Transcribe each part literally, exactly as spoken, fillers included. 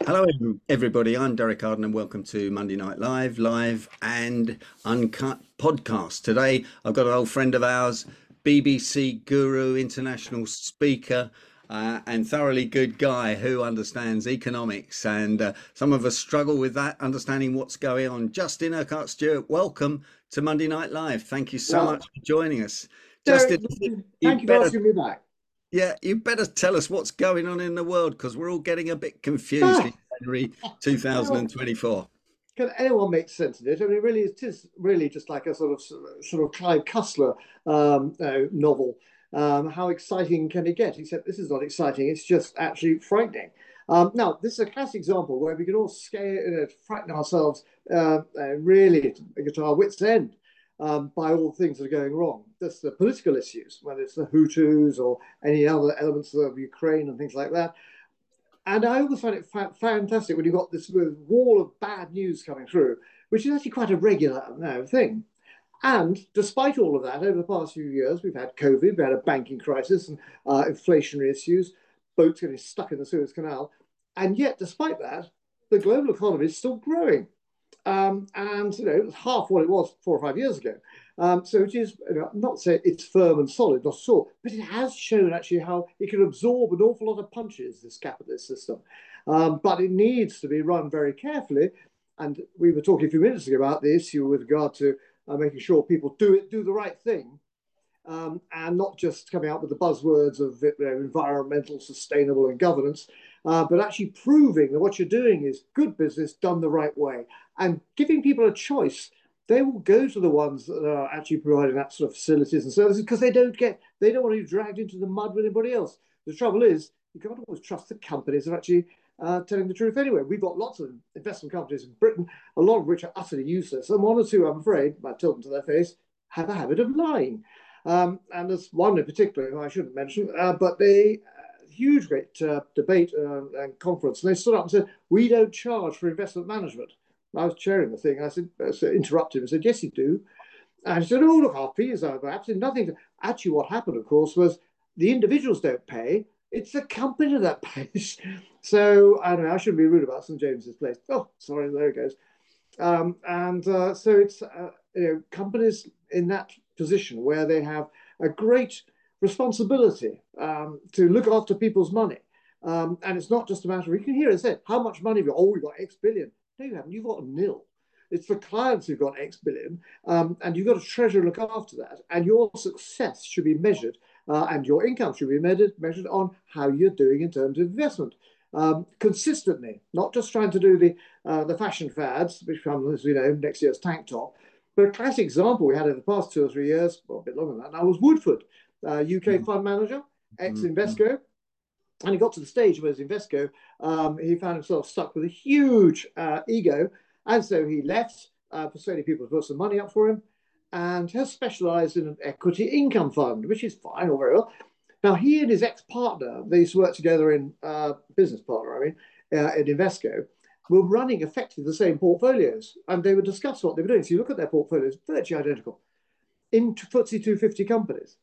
Hello everybody, I'm Derek Arden and welcome to Monday Night Live, live and uncut podcast. Today I've got an old friend of ours, B B C guru, international speaker uh, and thoroughly good guy who understands economics, and uh, some of us struggle with that, understanding what's going on. Justin Urquhart-Stewart, welcome to Monday Night Live. Thank you so well, much for joining us. Derek, Justin, you thank you for having me back. Yeah, you better tell us what's going on in the world, because we're all getting a bit confused in January two thousand twenty-four. Can anyone make sense of it? I mean, really, it is really just like a sort of sort of Clive Cussler um, uh, novel. Um, how exciting can it get? Except this is not exciting. It's just actually frightening. Um, now, this is a classic example where we can all scare, you know, frighten ourselves uh, uh, really to our wits' end. Um, by all the things that are going wrong. That's the political issues, whether it's the Hutus or any other elements of Ukraine and things like that. And I always find it fa fantastic when you've got this wall of bad news coming through, which is actually quite a regular now thing. And despite all of that, over the past few years, we've had COVID, we had a banking crisis, and uh, inflationary issues, boats getting stuck in the Suez Canal. And yet, despite that, the global economy is still growing. Um, and, you know, it was half what it was four or five years ago. Um, so it is, you know, not say it's firm and solid, not at all, but it has shown actually how it can absorb an awful lot of punches, this capitalist system. Um, but it needs to be run very carefully. And we were talking a few minutes ago about the issue with regard to uh, making sure people do it, do the right thing, um, and not just coming out with the buzzwords of, you know, environmental, sustainable and governance. Uh, but actually proving that what you're doing is good business done the right way and giving people a choice. They will go to the ones that are actually providing that sort of facilities and services, because they don't get, they don't want to be dragged into the mud with anybody else. The trouble is, you can't always trust the companies that are actually uh, telling the truth anyway. We've got lots of investment companies in Britain, a lot of which are utterly useless. And one or two, I'm afraid, I tell them to their face, have a habit of lying. Um, and there's one in particular who I shouldn't mention, uh, but they... huge great uh, debate uh, and conference, and they stood up and said, we don't charge for investment management. And I was chairing the thing, and I said, uh, so interrupted him and said, yes you do. And he said, oh look, our fees are absolutely nothing to... Actually what happened, of course, was the individuals don't pay, it's the company that pays. So I don't know, I shouldn't be rude about Saint James's Place. Oh sorry, there it goes. Um, and uh, so it's uh, you know, companies in that position where they have a great responsibility um, to look after people's money. Um, and it's not just a matter of, you can hear it said, how much money have you got? Oh, you've got X billion. No, you haven't, you've got nil. It's the clients who've got X billion, um, and you've got to treasure and look after that. And your success should be measured, uh, and your income should be measured, measured on how you're doing in terms of investment. Um, consistently, not just trying to do the, uh, the fashion fads, which comes, as we know, next year's tank top. But a classic example we had in the past two or three years, well, a bit longer than that now, was Woodford. Uh, U K mm. fund manager, ex-Invesco, mm. and he got to the stage where his Invesco, um, he found himself stuck with a huge uh, ego, and so he left, uh, persuaded people to put some money up for him, and has specialised in an equity income fund, which is fine, or very well. Now, he and his ex-partner, they used to work together in, uh, business partner, I mean, uh, in Invesco, were running effectively the same portfolios, and they would discuss what they were doing. So you look at their portfolios, virtually identical, in F T S E two fifty companies.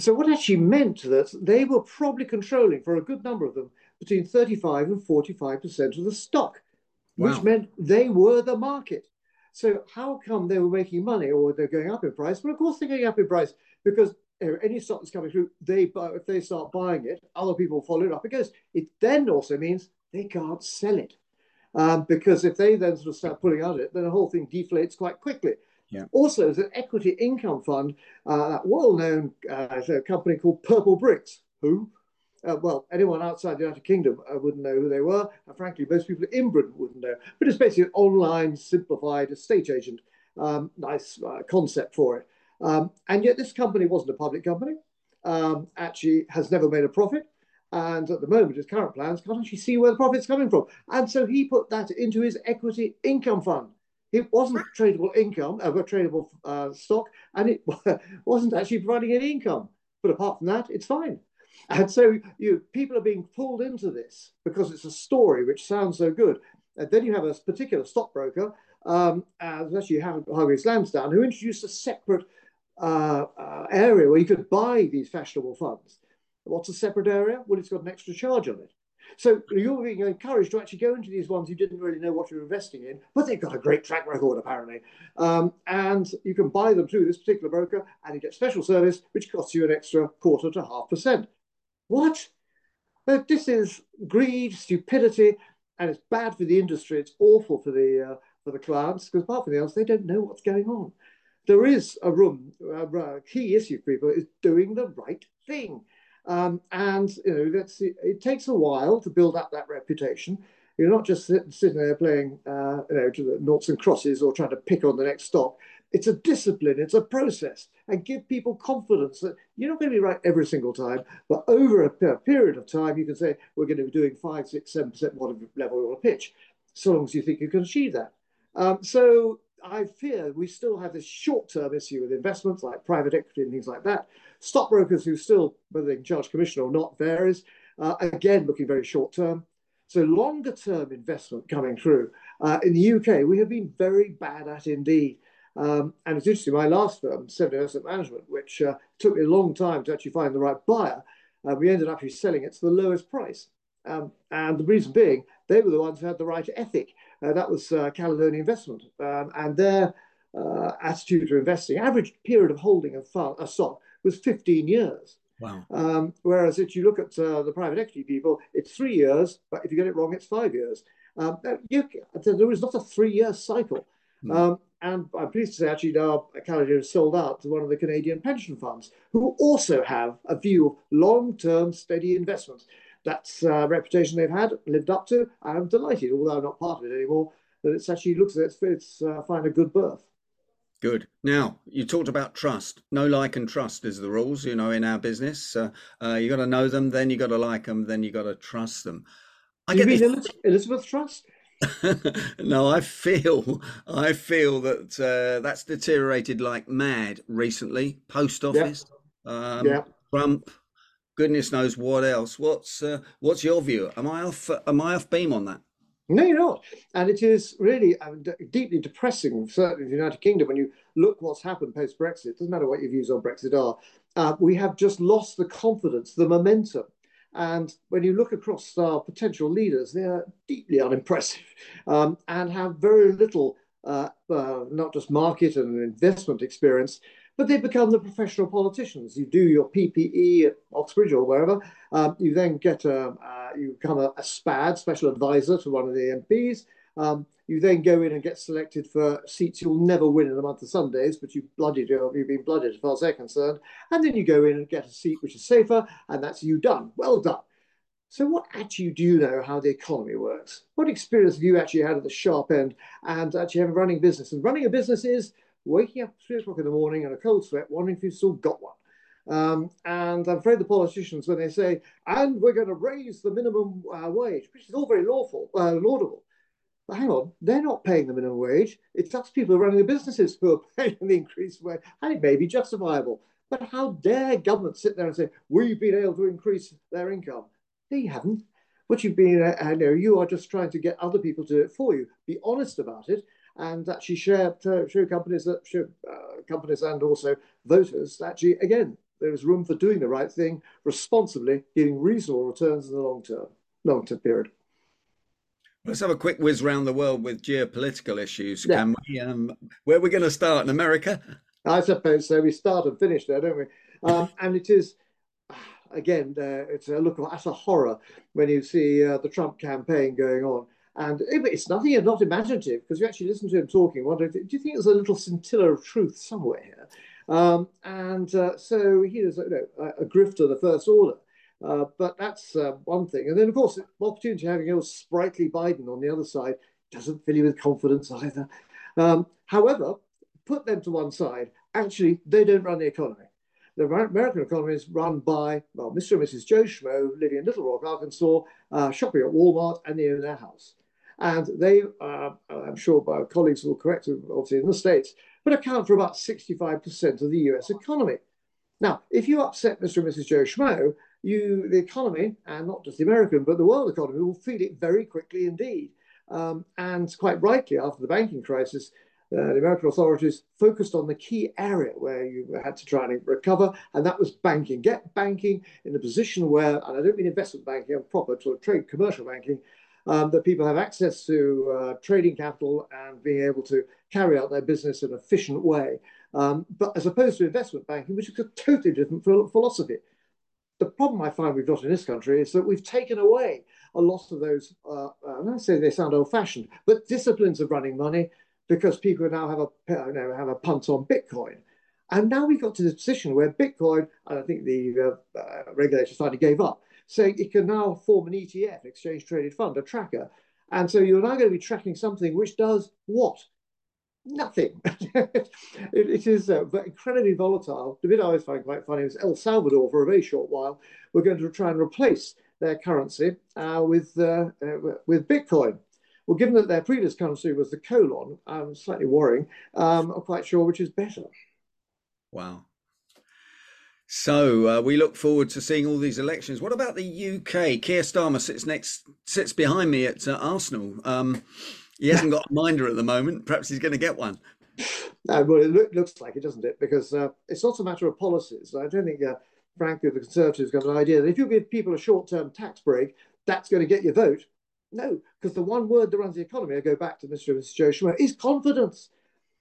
So what actually meant that they were probably controlling, for a good number of them, between thirty-five and forty-five percent of the stock, wow. Which meant they were the market. So how come they were making money, or they're going up in price? Well, of course they're going up in price, because any stock that's coming through, they, if they start buying it, other people follow it up. It goes. It then also means they can't sell it, um, because if they then sort of start pulling out it, then the whole thing deflates quite quickly. Yeah. Also, there's an equity income fund, uh, that well-known uh, company called Purple Bricks, who, uh, well, anyone outside the United Kingdom uh, wouldn't know who they were. And frankly, most people in Britain wouldn't know. But it's basically an online, simplified estate agent. Um, nice uh, concept for it. Um, and yet this company wasn't a public company, um, actually has never made a profit. And at the moment, his current plans can't actually see where the profit's coming from. And so he put that into his equity income fund. It wasn't tradable income, uh, tradable uh, stock, and it wasn't actually providing any income. But apart from that, it's fine. And so you, people are being pulled into this because it's a story which sounds so good. And then you have a particular stockbroker, um, as actually Hargreaves Lansdown, who introduced a separate uh, uh, area where you could buy these fashionable funds. What's a separate area? Well, it's got an extra charge on it. So you're being encouraged to actually go into these ones you didn't really know what you're investing in, but they've got a great track record, apparently. Um, and you can buy them through this particular broker and you get special service, which costs you an extra quarter to half percent. What? But this is greed, stupidity, and it's bad for the industry. It's awful for the, uh, for the clients, because apart from the else, they don't know what's going on. There is a room, a uh, key issue for people is doing the right thing. Um, and, you know, that's, it takes a while to build up that reputation. You're not just sit, sitting there playing, uh, you know, to the noughts and crosses or trying to pick on the next stock. It's a discipline. It's a process. And give people confidence that you're not going to be right every single time. But over a period of time, you can say, we're going to be doing five, six, seven percent whatever level you want to pitch, so long as you think you can achieve that. Um, so I fear we still have this short-term issue with investments like private equity and things like that. Stockbrokers who still, whether they can charge commission or not, varies. Uh, again, looking very short-term. So longer-term investment coming through. Uh, in the U K, we have been very bad at indeed. Um, and it's interesting, my last firm, seventy Asset Management, which uh, took me a long time to actually find the right buyer. Uh, we ended up actually selling it to the lowest price. Um, and the reason being, they were the ones who had the right ethic. Uh, that was uh, Caledonia Investment. Um, and their uh, attitude to investing, average period of holding of a stock was fifteen years. Wow. Um, whereas if you look at uh, the private equity people, it's three years, but if you get it wrong, it's five years. Um, you, there is not a three-year cycle. Mm. Um, and I'm pleased to say, actually, now Caledonia has sold out to one of the Canadian pension funds, who also have a view of long-term steady investments. That's a uh, reputation they've had, lived up to. I'm delighted, although I'm not part of it anymore, that it's actually looks at it's, it's uh, find a good berth. Good. Now, you talked about trust. Know, like and trust is the rules, you know, in our business. Uh, uh, you got to know them, then you got to like them, then you got to trust them. I you get mean this... Elizabeth Trust? No, I feel I feel that uh, that's deteriorated like mad recently. Post office, yep. Um, yep. Trump. Goodness knows what else. What's uh, what's your view? Am I off? Am I off beam on that? No, you're not. And it is really uh, deeply depressing, certainly in the United Kingdom, when you look what's happened post Brexit. It doesn't matter what your views on Brexit are. Uh, we have just lost the confidence, the momentum. And when you look across our potential leaders, they are deeply unimpressive um, and have very little, uh, uh, not just market and investment experience. But they become the professional politicians. You do your P P E at Oxbridge or wherever. Um, you then get a, uh, you become a, a SPAD, special advisor to one of the M Ps. Um, you then go in and get selected for seats you'll never win in a month of Sundays, but you bloodied, you've been blooded as far as they're concerned. And then you go in and get a seat which is safer, and that's you done. Well done. So what actually do you know how the economy works? What experience have you actually had at the sharp end and actually have a running business? And running a business is waking up at three o'clock in the morning in a cold sweat, wondering if you've still got one. Um, and I'm afraid the politicians, when they say, and we're going to raise the minimum uh, wage, which is all very lawful, uh, laudable. But hang on, they're not paying the minimum wage. It's us people running the businesses who are paying the increased wage. And it may be justifiable. But how dare governments sit there and say, we've been able to increase their income? No, you haven't. What you've been, uh, I know, you are just trying to get other people to do it for you. Be honest about it. And actually share uh, show companies that show uh, companies and also voters actually again there is room for doing the right thing responsibly, giving reasonable returns in the long term, long term period. Let's have a quick whiz round the world with geopolitical issues. Yeah. Can we, um, where are we going to start in America? I suppose so. We start and finish there, don't we? Um, and it is. Again, uh, it's a look at a horror when you see uh, the Trump campaign going on. And it's nothing, it's not imaginative, because you actually listen to him talking, wonder, do you think there's a little scintilla of truth somewhere here? Um, and uh, so he is, you know, a, a grifter of the first order. Uh, but that's uh, one thing. And then, of course, the opportunity of having a sprightly Biden on the other side doesn't fill you with confidence either. Um, however, put them to one side. Actually, they don't run the economy. The American economy is run by, well, Mister and Missus Joe Schmo living in Little Rock, Arkansas, uh, shopping at Walmart, and they own their house. And they, uh, I'm sure my colleagues will correct me, obviously in the States, but account for about sixty-five percent of the U S economy. Now, if you upset Mister and Missus Joe Schmo, you, the economy, and not just the American, but the world economy will feel it very quickly indeed. Um, and quite rightly, after the banking crisis, Uh, the American authorities focused on the key area where you had to try and recover, and that was banking. Get banking in a position where, and I don't mean investment banking, I'm proper to trade commercial banking, um, that people have access to uh, trading capital and being able to carry out their business in an efficient way. Um, but as opposed to investment banking, which is a totally different philosophy. The problem I find we've got in this country is that we've taken away a lot of those, uh, and I say they sound old-fashioned, but disciplines of running money, because people now have a, you know, have a punt on Bitcoin. And now we've got to the position where Bitcoin, and I think the uh, uh, regulators finally gave up, saying it can now form an E T F, exchange-traded fund, a tracker. And so you're now going to be tracking something which does what? Nothing. it, it is uh, incredibly volatile. The bit I always find quite funny is El Salvador, for a very short while, we're going to try and replace their currency uh, with, uh, uh, with Bitcoin. Well, given that their previous currency was the colon, I'm slightly worrying. Um, I'm quite sure which is better. Wow. So uh, we look forward to seeing all these elections. What about the U K? Keir Starmer sits next, sits behind me at uh, Arsenal. Um, he hasn't got a minder at the moment. Perhaps he's going to get one. Uh, well, it look, looks like it, doesn't it? Because uh, it's not a matter of policies. I don't think, uh, frankly, the Conservatives got an idea that if you give people a short-term tax break, that's going to get your vote. No, because the one word that runs the economy, I go back to Mister and Missus Joe Schmo, is confidence.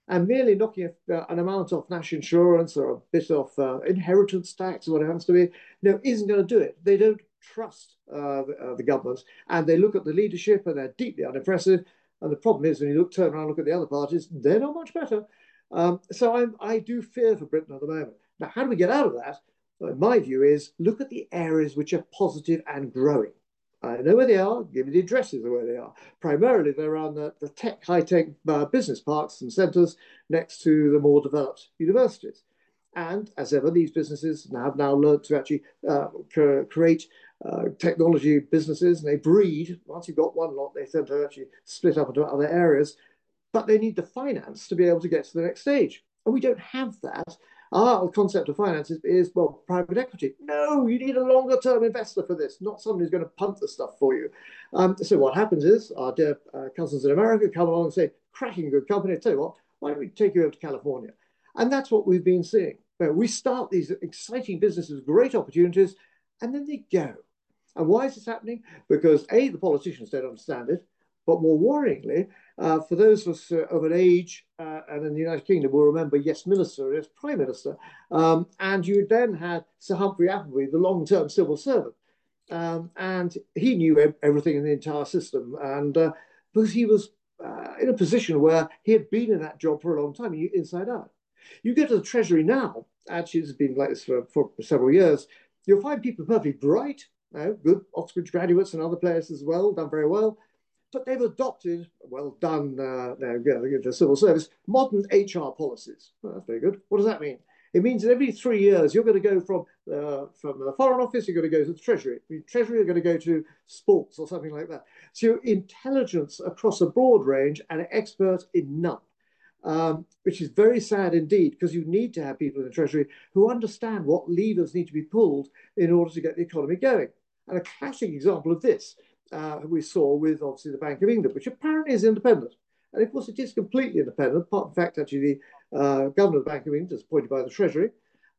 And merely knocking a, uh, an amount off national insurance or a bit off uh, inheritance tax or whatever it happens to be, no, isn't going to do it. They don't trust uh, the, uh, the government, and they look at the leadership and they're deeply unimpressive. And the problem is when you look, turn around and look at the other parties, they're not much better. Um, so I'm, I do fear for Britain at the moment. Now, how do we get out of that? Well, my view is look at the areas which are positive and growing. I know where they are, give me the addresses of where they are. Primarily, they're around the, the tech, high-tech uh, business parks and centres next to the more developed universities. And as ever, these businesses have now learned to actually uh, create uh, technology businesses, and they breed. Once you've got one lot, they tend to actually split up into other areas. But they need the finance to be able to get to the next stage. And we don't have that. Our concept of finance is, is, well, private equity. No, you need a longer-term investor for this, not somebody who's going to pump the stuff for you. Um, so what happens is our dear uh, cousins in America come along and say, cracking good company, I tell you what, why don't we take you over to California? And that's what we've been seeing. Where we start these exciting businesses, great opportunities, and then they go. And why is this happening? Because, A, the politicians don't understand it, but more worryingly, uh, for those of us uh, of an age, uh, and in the United Kingdom, we'll remember Yes Minister, Yes Prime Minister, um, and you then had Sir Humphrey Appleby, the long-term civil servant, um, and he knew everything in the entire system, and uh, because he was uh, in a position where he had been in that job for a long time, inside out. You get to the Treasury now, actually it's been like this for, for several years, you'll find people perfectly bright, uh, good Oxbridge graduates and other players as well, done very well, but they've adopted, well done, uh, the civil service, modern H R policies. Well, that's very good. What does that mean? It means that every three years, you're going to go from, uh, from the Foreign Office, you're going to go to the Treasury. The Treasury are going to go to sports or something like that. So intelligence across a broad range and expert in none, um, which is very sad indeed, because you need to have people in the Treasury who understand what levers need to be pulled in order to get the economy going. And a classic example of this Uh, we saw with, obviously, the Bank of England, which apparently is independent. And, of course, it is completely independent. Apart from fact, actually, the uh, governor of the Bank of England is appointed by the Treasury.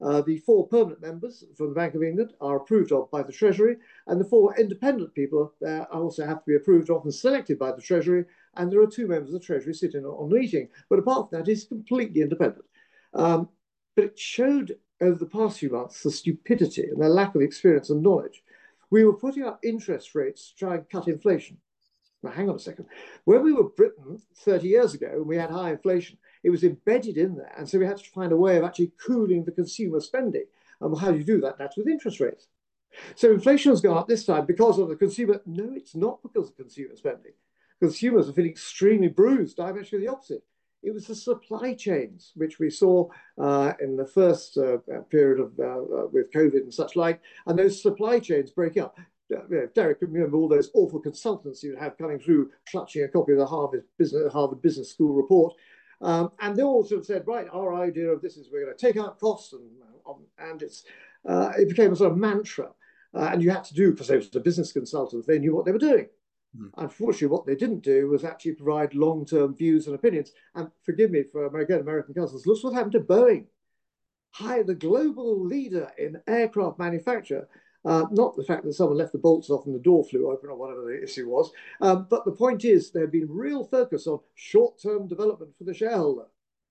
Uh, the four permanent members from the Bank of England are approved of by the Treasury. And the four independent people uh, also have to be approved of and selected by the Treasury. And there are two members of the Treasury sitting on a meeting. But apart from that, it's completely independent. Um, but it showed over the past few months the stupidity and the lack of experience and knowledge. We were putting up interest rates to try and cut inflation. Now, hang on a second. When we were Britain thirty years ago, and we had high inflation, it was embedded in there. And so we had to find a way of actually cooling the consumer spending. And how do you do that? That's with interest rates. So inflation has gone up this time because of the consumer. No, it's not because of consumer spending. Consumers are feeling extremely bruised. I'm actually the opposite. It was the supply chains, which we saw uh, in the first uh, period of uh, with COVID and such like, and those supply chains break up. Uh, you know, Derek, remember all those awful consultants you'd have coming through, clutching a copy of the Harvard Business, Harvard Business School report, um, and they all sort of said, right, our idea of this is we're going to take out costs, and, and it's uh, it became a sort of mantra, uh, and you had to do because they were the business consultants, they knew what they were doing. Mm. Unfortunately, what they didn't do was actually provide long-term views and opinions. And forgive me for, again, American cousins, look what happened to Boeing. Hi, the global leader in aircraft manufacture, uh, not the fact that someone left the bolts off and the door flew open or whatever the issue was, um, but the point is there had been real focus on short-term development for the shareholder.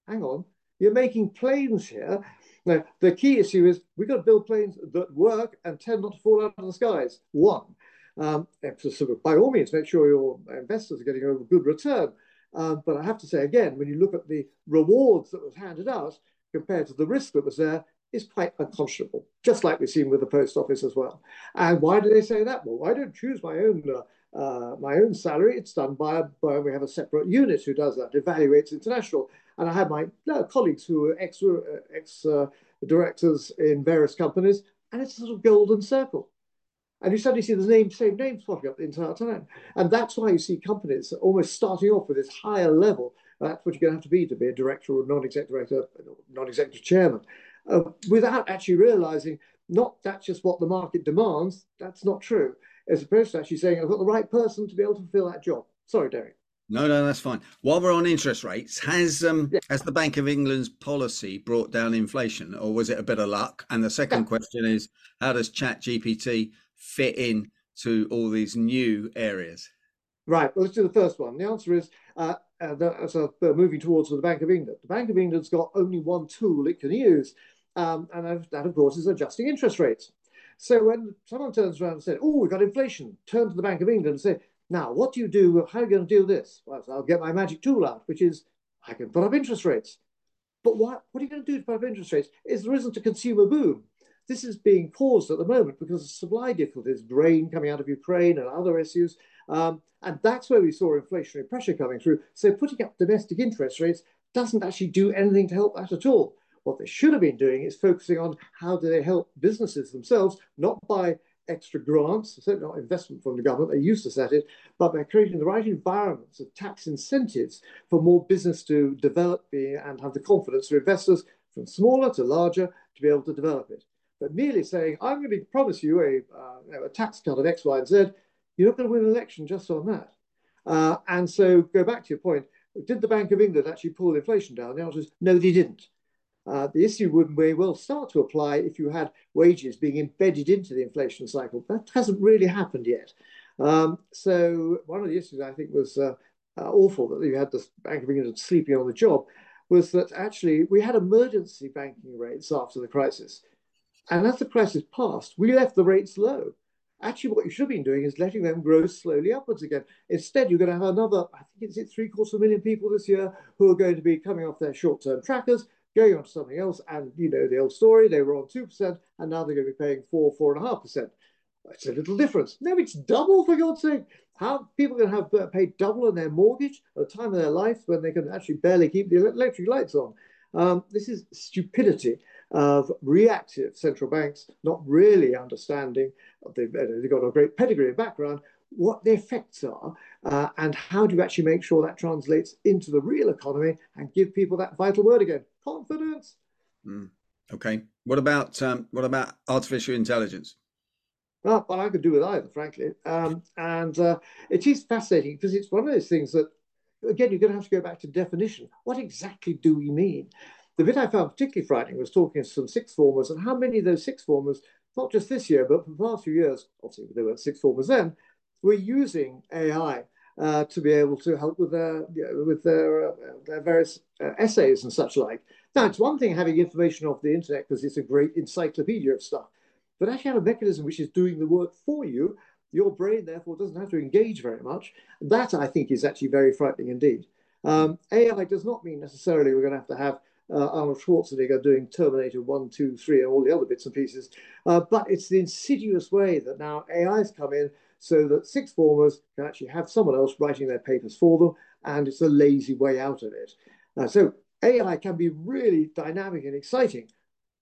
Hang on, you're making planes here. Now, the key issue is we've got to build planes that work and tend not to fall out of the skies. One, um, so by all means, make sure your investors are getting a good return. Uh, but I have to say again, when you look at the rewards that was handed out, compared to the risk that was there, is quite unconscionable, just like we've seen with the post office as well. And why do they say that? Well, I don't choose my own uh, uh, my own salary. It's done by, by, we have a separate unit who does that, evaluates international. And I have my uh, colleagues who are ex-directors uh, uh, in various companies, and it's a sort of golden circle. And you suddenly see the name, same names popping up the entire time. And that's why you see companies almost starting off with this higher level. That's what you're going to have to be to be a director or non-exec director, non-executive chairman, uh, without actually realizing, not that's just what the market demands, that's not true, as opposed to actually saying, I've got the right person to be able to fulfill that job. Sorry, Derek. No, no, that's fine. While we're on interest rates, has um, yeah. has the Bank of England's policy brought down inflation, or was it a bit of luck? And the second yeah. question is, how does ChatGPT fit in to all these new areas? Right, well, let's do the first one. The answer is, uh, uh, so moving towards the Bank of England. The Bank of England's got only one tool it can use, um, and that, of course, is adjusting interest rates. So when someone turns around and says, oh, we've got inflation, turn to the Bank of England and say, now, what do you do? How are you going to do this? Well, so I'll get my magic tool out, which is I can put up interest rates. But what, what are you going to do to put up interest rates? Is there isn't a consumer boom. This is being paused at the moment because of supply difficulties, grain coming out of Ukraine and other issues. Um, and that's where we saw inflationary pressure coming through. So putting up domestic interest rates doesn't actually do anything to help that at all. What they should have been doing is focusing on how do they help businesses themselves, not by extra grants, certainly not investment from the government, they used to set it, but by creating the right environments of tax incentives for more business to develop and have the confidence for investors from smaller to larger to be able to develop it. But merely saying, I'm going to promise you a, uh, a tax cut of X, Y, and Z, you're not going to win an election just on that. Uh, and so go back to your point, did the Bank of England actually pull inflation down? The answer is no, they didn't. Uh, the issue would very well start to apply if you had wages being embedded into the inflation cycle. That hasn't really happened yet. Um, so one of the issues I think was uh, uh, awful that you had the Bank of England sleeping on the job was that actually we had emergency banking rates after the crisis. And as the crisis passed, we left the rates low. Actually, what you should have been doing is letting them grow slowly upwards again. Instead, you're going to have another, I think it's three quarters of a million people this year who are going to be coming off their short-term trackers, going on to something else. And you know the old story, they were on two percent and now they're going to be paying four, four and a half percent. It's a little difference. No, it's double, for God's sake. How people are going to have paid double on their mortgage at a time of their life when they can actually barely keep the electric lights on. Um, this is stupidity of reactive central banks, not really understanding, they've, they've got a great pedigree and background, what the effects are uh, and how do you actually make sure that translates into the real economy and give people that vital word again, confidence. Mm. Okay, what about um, what about artificial intelligence? Well, well, I could do with either, frankly. Um, and uh, it is fascinating because it's one of those things that, again, you're going to have to go back to definition. What exactly do we mean? The bit I found particularly frightening was talking to some sixth formers and how many of those sixth formers, not just this year, but for the past few years, obviously there were sixth formers then, were using A I uh, to be able to help with their, you know, with their, uh, their various uh, essays and such like. Now, it's one thing having information off the internet because it's a great encyclopedia of stuff, but actually have a mechanism which is doing the work for you. Your brain, therefore, doesn't have to engage very much. That, I think, is actually very frightening indeed. Um, A I does not mean necessarily we're going to have to have uh, Arnold Schwarzenegger doing Terminator one, two, three, and all the other bits and pieces. Uh, but it's the insidious way that now A I's come in so that sixth formers can actually have someone else writing their papers for them, and it's a lazy way out of it. Uh, so A I can be really dynamic and exciting,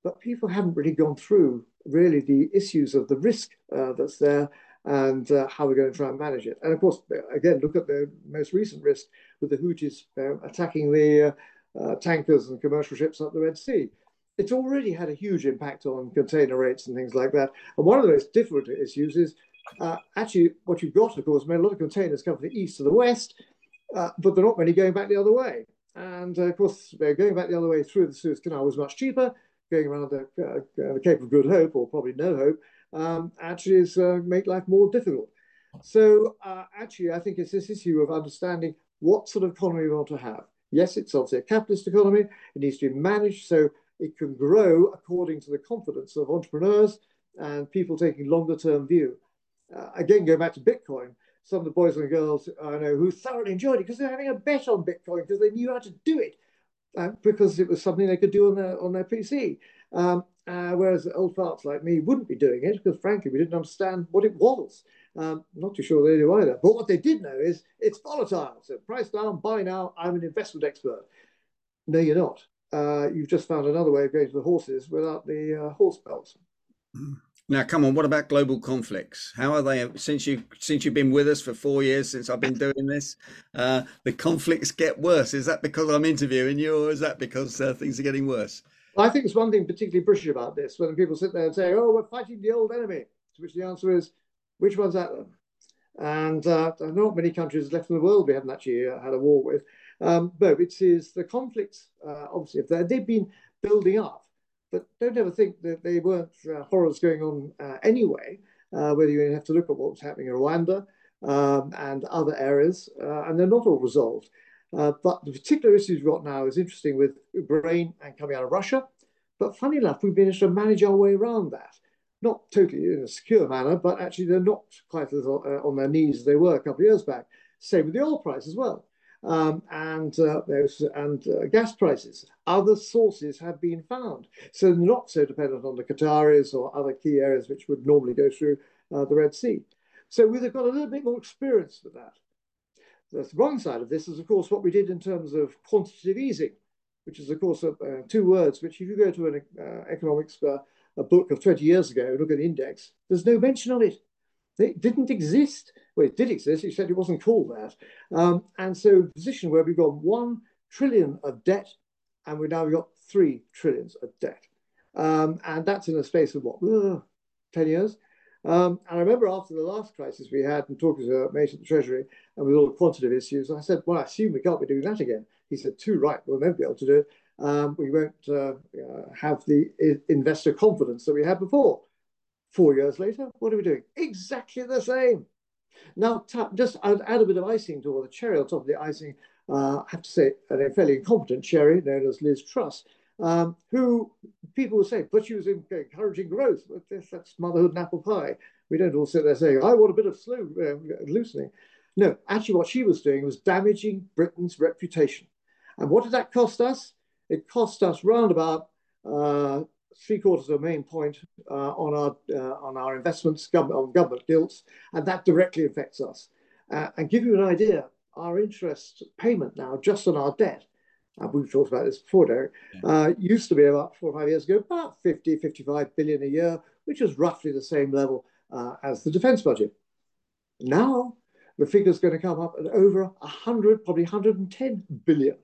but people haven't really gone through really the issues of the risk uh, that's there, and uh, how we're going to try and manage it. And of course, again, look at the most recent risk with the Houthis uh, attacking the uh, uh, tankers and commercial ships up the Red Sea. It's already had a huge impact on container rates and things like that. And one of the most difficult issues is Uh, actually, what you've got, of course, I mean, a lot of containers come from the east to the west, uh, but there are not many going back the other way. And, uh, of course, uh, going back the other way through the Suez Canal was much cheaper. Going around the, uh, the Cape of Good Hope, or probably no hope, um, actually is, uh, make life more difficult. So, uh, actually, I think it's this issue of understanding what sort of economy we want to have. Yes, it's obviously a capitalist economy. It needs to be managed so it can grow according to the confidence of entrepreneurs and people taking longer-term view. Uh, again, going back to Bitcoin, some of the boys and girls I know who thoroughly enjoyed it because they're having a bet on Bitcoin because they knew how to do it, uh, because it was something they could do on their, on their P C. Um, uh, whereas old farts like me wouldn't be doing it because, frankly, we didn't understand what it was. Um, not too sure they do either. But what they did know is it's volatile. So price down, buy now, I'm an investment expert. No, you're not. Uh, you've just found another way of going to the horses without the uh, horse belts. Now, come on, what about global conflicts? How are they, since, you, since you've been with us for four years, since I've been doing this, uh, the conflicts get worse. Is that because I'm interviewing you, or is that because uh, things are getting worse? I think there's one thing particularly British about this, when people sit there and say, oh, we're fighting the old enemy, to which the answer is, which one's that then? And uh, there are not many countries left in the world we haven't actually uh, had a war with. Um, but it is the conflicts, uh, obviously, if they've been building up. But don't ever think that they weren't uh, horrors going on uh, anyway, uh, whether you have to look at what was happening in Rwanda um, and other areas, uh, and they're not all resolved. Uh, but the particular issues we've got now is interesting with Ukraine and coming out of Russia. But funny enough, we've managed to manage our way around that. Not totally in a secure manner, but actually they're not quite as on their knees as they were a couple of years back. Same with the oil price as well, um, and uh, there's, and uh, gas prices. Other sources have been found, so they're not so dependent on the Qataris or other key areas which would normally go through uh, the Red Sea. So we've got a little bit more experience with that. The wrong side of this is, of course, what we did in terms of quantitative easing, which is, of course, uh, two words which, if you go to an uh, economics uh, a book of twenty years ago, look at the index, there's no mention of it. It didn't exist. Well, it did exist, except it wasn't called that. Um, and so a position where we've got one trillion of debt, and we've now got three trillions of debt. Um, and that's in a space of, what, uh, ten years? Um, and I remember after the last crisis we had, and talking to a mate at the Treasury, and with all the quantitative issues, I said, well, I assume we can't be doing that again. He said, too right, we'll never be able to do it. Um, we won't uh, uh, have the investor confidence that we had before. Four years later, what are we doing? Exactly the same. Now, just I'd add a bit of icing to all the cherry on top of the icing. Uh, I have to say, a fairly incompetent cherry known as Liz Truss, um, who people will say, but she was encouraging growth. That's motherhood and apple pie. We don't all sit there saying, I want a bit of slow uh, loosening. No, actually what she was doing was damaging Britain's reputation. And what did that cost us? It cost us round about uh, three quarters of a main point uh, on our uh, on our investments, government, on government gilts, and that directly affects us. Uh, and give you an idea, our interest payment now just on our debt, and we've talked about this before, Derek, uh, used to be about four or five years ago, about fifty, fifty-five billion a year, which is roughly the same level uh, as the defence budget. Now, the figure's going to come up at over one hundred, probably one hundred ten billion.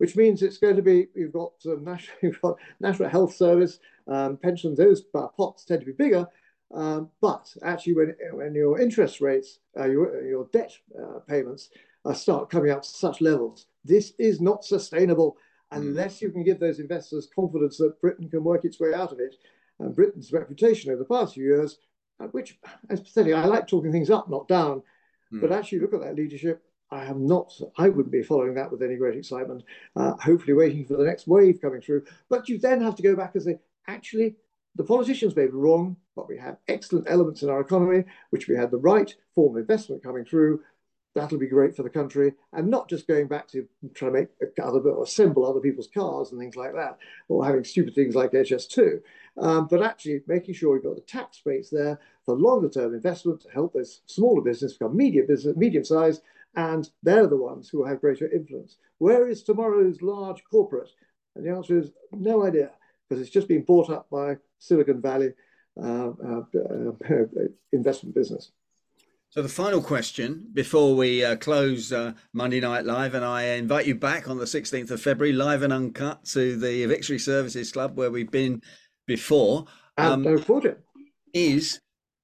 Which means it's going to be, you've got, um, national, you've got National Health Service, um, pensions, those pots tend to be bigger. Um, but actually, when, when your interest rates, uh, your, your debt uh, payments uh, start coming up to such levels, this is not sustainable unless you can give those investors confidence that Britain can work its way out of it. And Britain's reputation over the past few years, which, as pathetic, I like talking things up, not down. Mm. But actually, look at that leadership. I am not, I wouldn't be following that with any great excitement, uh, hopefully waiting for the next wave coming through. But you then have to go back and say, actually, the politicians may be wrong, but we have excellent elements in our economy, which we had the right form of investment coming through. That'll be great for the country. And not just going back to trying to make other, or assemble other people's cars and things like that, or having stupid things like H S two. Um, but actually making sure we've got the tax rates there for longer term investment to help those smaller business become media business, medium sized. And they're the ones who have greater influence. Where is tomorrow's large corporate? And the answer is no idea, because it's just been bought up by Silicon Valley uh, uh, uh, investment business. So the final question before we uh, close uh, Monday Night Live, and I invite you back on the sixteenth of February, live and uncut, to the Victory Services Club, where we've been before. Um, and I recorded. Is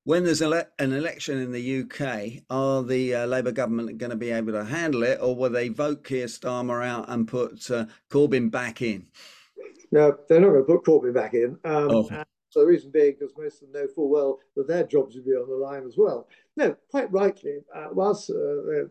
when there's ele an election in the U K, are the uh, Labour government going to be able to handle it, or will they vote Keir Starmer out and put uh, Corbyn back in? No, they're not going to put Corbyn back in. Um, oh. So the reason being because most of them know full well that their jobs will be on the line as well. No, quite rightly, uh, whilst uh, uh,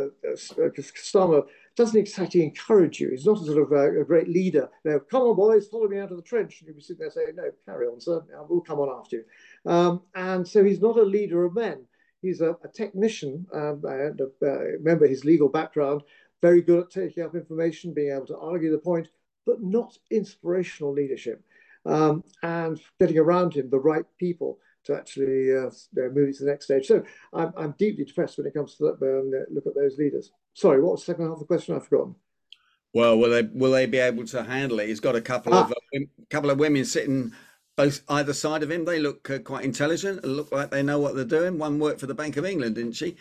uh, uh, Starmer doesn't exactly encourage you, he's not a sort of uh, a great leader. You know, come on, boys, follow me out of the trench. And you'll be sitting there saying, no, carry on, sir, we'll come on after you. Um, and so he's not a leader of men. He's a, a technician, um, and a, uh, remember his legal background, very good at taking up information, being able to argue the point, but not inspirational leadership. Um, and getting around him the right people to actually uh, move it to the next stage. So I'm, I'm deeply depressed when it comes to that. Um, look at those leaders. Sorry, what was the second half of the question? I've forgotten. Well, will they will they be able to handle it? He's got a couple ah. of a couple of women sitting both either side of him. They look uh, quite intelligent. Look like they know what they're doing. One worked for the Bank of England, didn't she?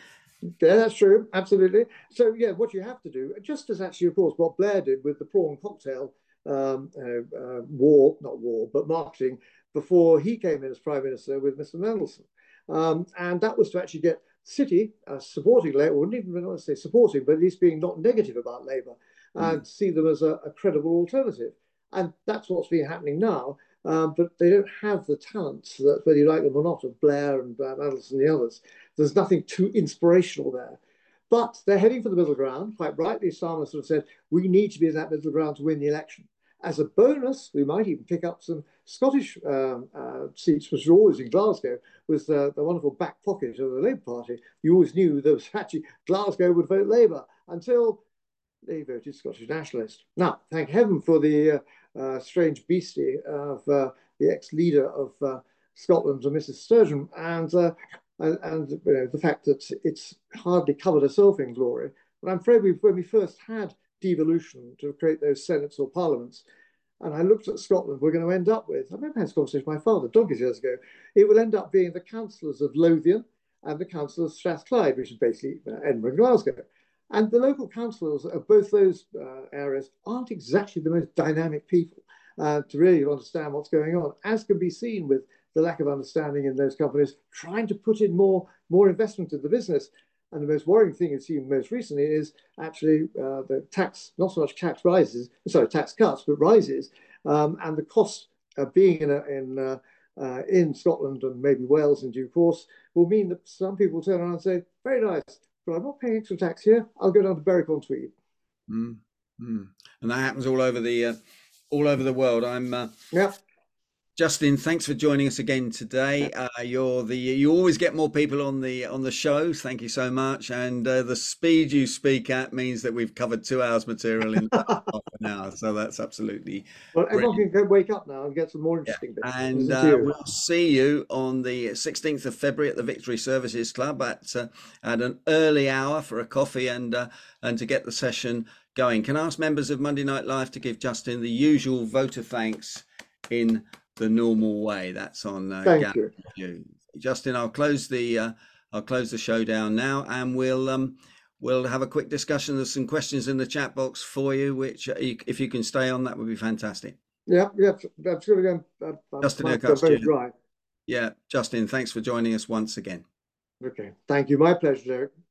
Yeah, that's true. Absolutely. So yeah, what you have to do, just as actually, of course, what Blair did with the prawn cocktail. Um, uh, uh, war, not war, but marketing before he came in as Prime Minister with Mister Mandelson. Um, and that was to actually get City uh, supporting Labour, or wouldn't even say supporting, but at least being not negative about Labour and mm. see them as a, a credible alternative. And that's what's been happening now. Um, but they don't have the talents, that, whether you like them or not, of Blair and uh, Mandelson and the others. There's nothing too inspirational there. But they're heading for the middle ground. Quite rightly, Starmer sort of said, we need to be in that middle ground to win the election. As a bonus, we might even pick up some Scottish um, uh, seats, which were always in Glasgow, was uh, the wonderful back pocket of the Labour Party. You always knew that actually Glasgow would vote Labour until they voted Scottish Nationalist. Now, thank heaven for the uh, uh, strange beastie of uh, the ex-leader of uh, Scotland, Missus Sturgeon, and uh, And, and you know, the fact that it's hardly covered herself in glory. But I'm afraid we, when we first had devolution to create those senates or parliaments, and I looked at Scotland, we're going to end up with, I remember I had this conversation with my father, donkeys years ago, it will end up being the councillors of Lothian and the councillors of Strathclyde, which is basically you know, Edinburgh and Glasgow. And the local councillors of both those uh, areas aren't exactly the most dynamic people uh, to really understand what's going on, as can be seen with the lack of understanding in those companies, trying to put in more, more investment into the business. And the most worrying thing it's seen most recently is actually uh, the tax, not so much tax rises, sorry, tax cuts, but rises, um, and the cost of being in, a, in, uh, uh, in Scotland and maybe Wales in due course will mean that some people turn around and say, very nice, but I'm not paying extra tax here, I'll go down to Berwick-on-Tweed. Mm, mm. And that happens all over the, uh, all over the world. I'm... Uh... Yeah. Justin, thanks for joining us again today. Uh, you're the you always get more people on the on the show. Thank you so much. And uh, the speed you speak at means that we've covered two hours material in half an hour. So that's absolutely. Well, everyone can go wake up now and get some more interesting yeah. bits. And uh, we'll see you on the sixteenth of February at the Victory Services Club at uh, at an early hour for a coffee and uh, and to get the session going. Can I ask members of Monday Night Live to give Justin the usual vote of thanks in the normal way? That's on uh, thank you. you Justin, I'll close the uh, I'll close the show down now, and we'll um we'll have a quick discussion. There's some questions in the chat box for you, which uh, you, if you can stay on, that would be fantastic. Yeah, yeah, absolutely. I'm, I'm, Justin Urquhart-Stewart. Yeah, Justin, thanks for joining us once again. Okay, thank you. My pleasure, Derek.